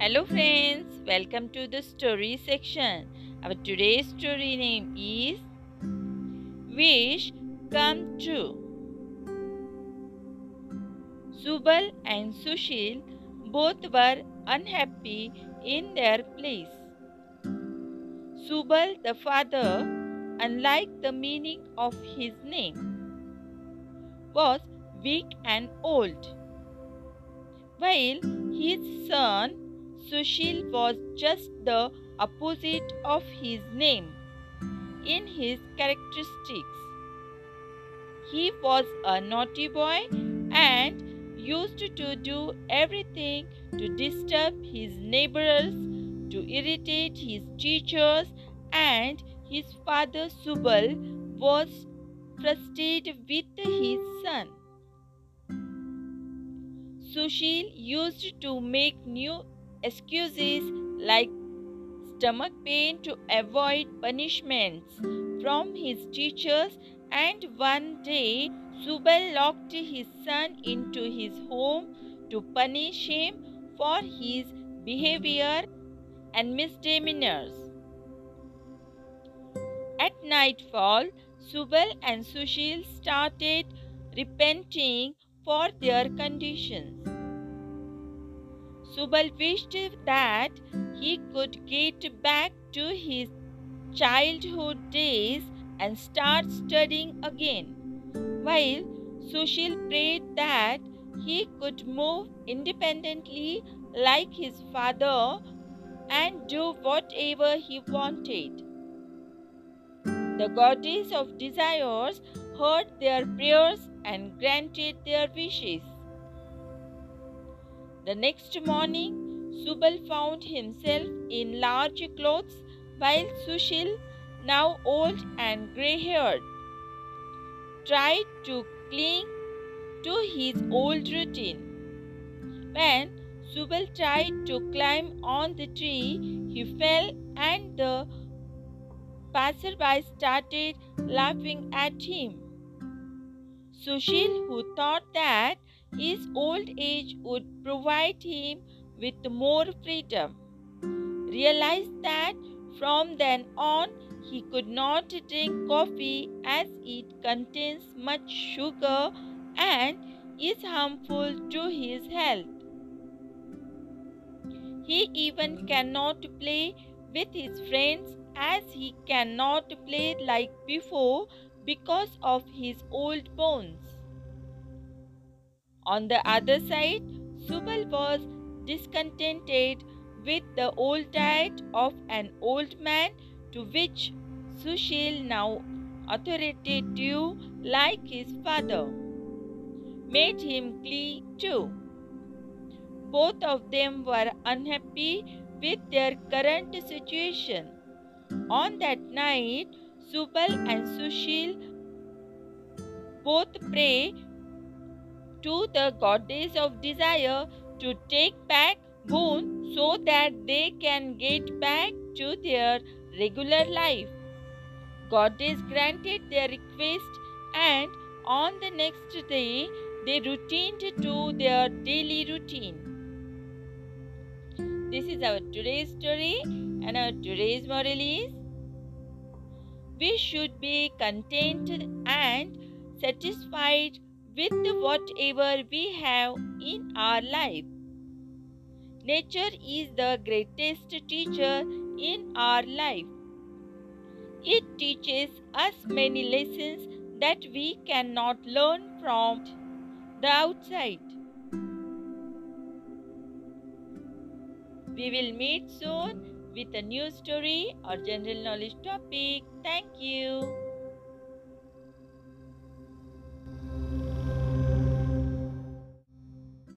Hello friends, welcome to the story section. Our today's story name is Wish Come True. Subal and Sushil both were unhappy in their place. Subal the father, unlike the meaning of his name, was weak and old, while his son Sushil was just the opposite of his name in his characteristics. He was a naughty boy and used to do everything to disturb his neighbors, to irritate his teachers, and his father Subal was frustrated with his son. Sushil used to make new excuses like stomach pain to avoid punishments from his teachers, and one day Subal locked his son into his home to punish him for his behavior and misdemeanors. At nightfall, Subal and Sushil started repenting for their conditions. Subal wished that he could get back to his childhood days and start studying again, while Sushil prayed that he could move independently like his father and do whatever he wanted. The goddess of desires heard their prayers and granted their wishes. The next morning, Subal found himself in large clothes, while Sushil, now old and grey-haired, tried to cling to his old routine. When Subal tried to climb on the tree, he fell and the passerby started laughing at him. Sushil, who thought that his old age would provide him with more freedom, realized that from then on he could not drink coffee as it contains much sugar and is harmful to his health. He even cannot play with his friends as he cannot play like before because of his old bones. On the other side, Subal was discontented with the old diet of an old man, to which Sushil, now authoritative like his father, made him cling to. Both of them were unhappy with their current situation. On that night, Subal and Sushil both prayed to the goddess of desire to take back boon so that they can get back to their regular life. Goddess granted their request, and on the next day they returned to their daily routine. This is our today's story, and our today's moral is: we should be contented and satisfied with whatever we have in our life. Nature is the greatest teacher in our life. It teaches us many lessons that we cannot learn from the outside. We will meet soon with a new story or general knowledge topic. Thank you.